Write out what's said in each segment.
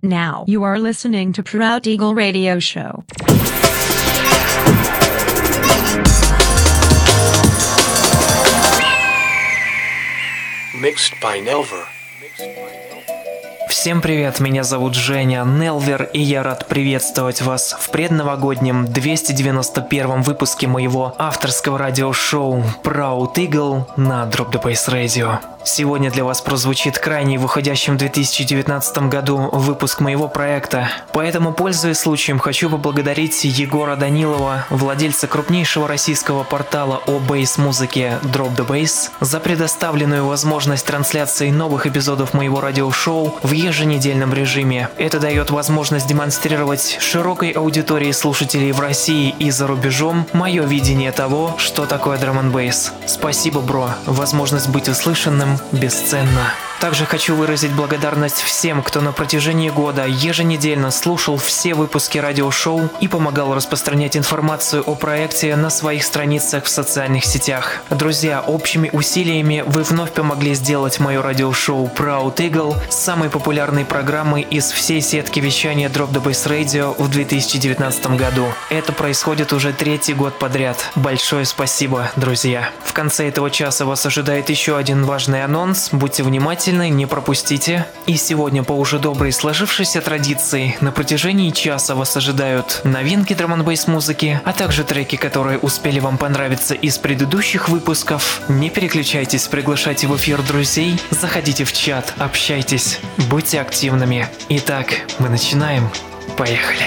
But now you are listening to Proud Eagle Radio Show. Mixed by Nelver. Всем привет, меня зовут Женя Нелвер, и я рад приветствовать вас в предновогоднем 291-м выпуске моего авторского радиошоу Proud Eagle на Drop the Bass Radio. Сегодня для вас прозвучит крайний выходящим в 2019 году выпуск моего проекта. Поэтому, пользуясь случаем, хочу поблагодарить Егора Данилова, владельца крупнейшего российского портала о бейс-музыке Drop the Bass, за предоставленную возможность трансляции новых эпизодов моего радиошоу в еженедельном режиме. Это дает возможность демонстрировать широкой аудитории слушателей в России и за рубежом мое видение того, что такое Drum and Bass. Спасибо, бро. Возможность быть услышанным бесценно. Также хочу выразить благодарность всем, кто на протяжении года еженедельно слушал все выпуски радиошоу и помогал распространять информацию о проекте на своих страницах в социальных сетях. Друзья, общими усилиями вы вновь помогли сделать мое радиошоу Proud Eagle самой популярной программой из всей сетки вещания Drop the Bass Radio в 2019 году. Это происходит уже 3-й год подряд. Большое спасибо, друзья. В конце этого часа вас ожидает еще один важный анонс. Будьте внимательны, не пропустите. И сегодня по уже доброй сложившейся традиции на протяжении часа вас ожидают новинки драм-н-бейс музыки, а также треки, которые успели вам понравиться из предыдущих выпусков. Не переключайтесь, приглашайте в эфир друзей, заходите в чат, общайтесь, будьте активными. Итак, мы начинаем. Поехали!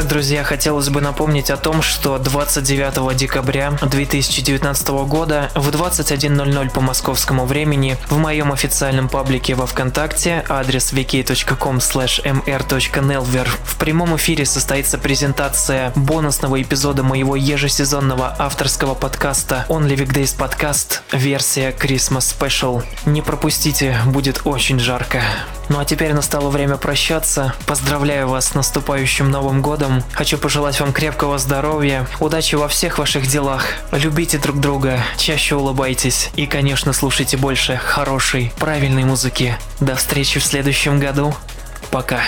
Итак, друзья, хотелось бы напомнить о том, что 29 декабря 2019 года в 21:00 по московскому времени в моем официальном паблике во ВКонтакте, адрес vk.com/mr.nelver, в прямом эфире состоится презентация бонусного эпизода моего ежесезонного авторского подкаста Only Vic Days Podcast, версия Christmas Special. Не пропустите, будет очень жарко. Ну а теперь настало время прощаться. Поздравляю вас с наступающим Новым годом. Хочу пожелать вам крепкого здоровья, удачи во всех ваших делах. Любите друг друга, чаще улыбайтесь и, конечно, слушайте больше хорошей, правильной музыки. До встречи в следующем году. Пока.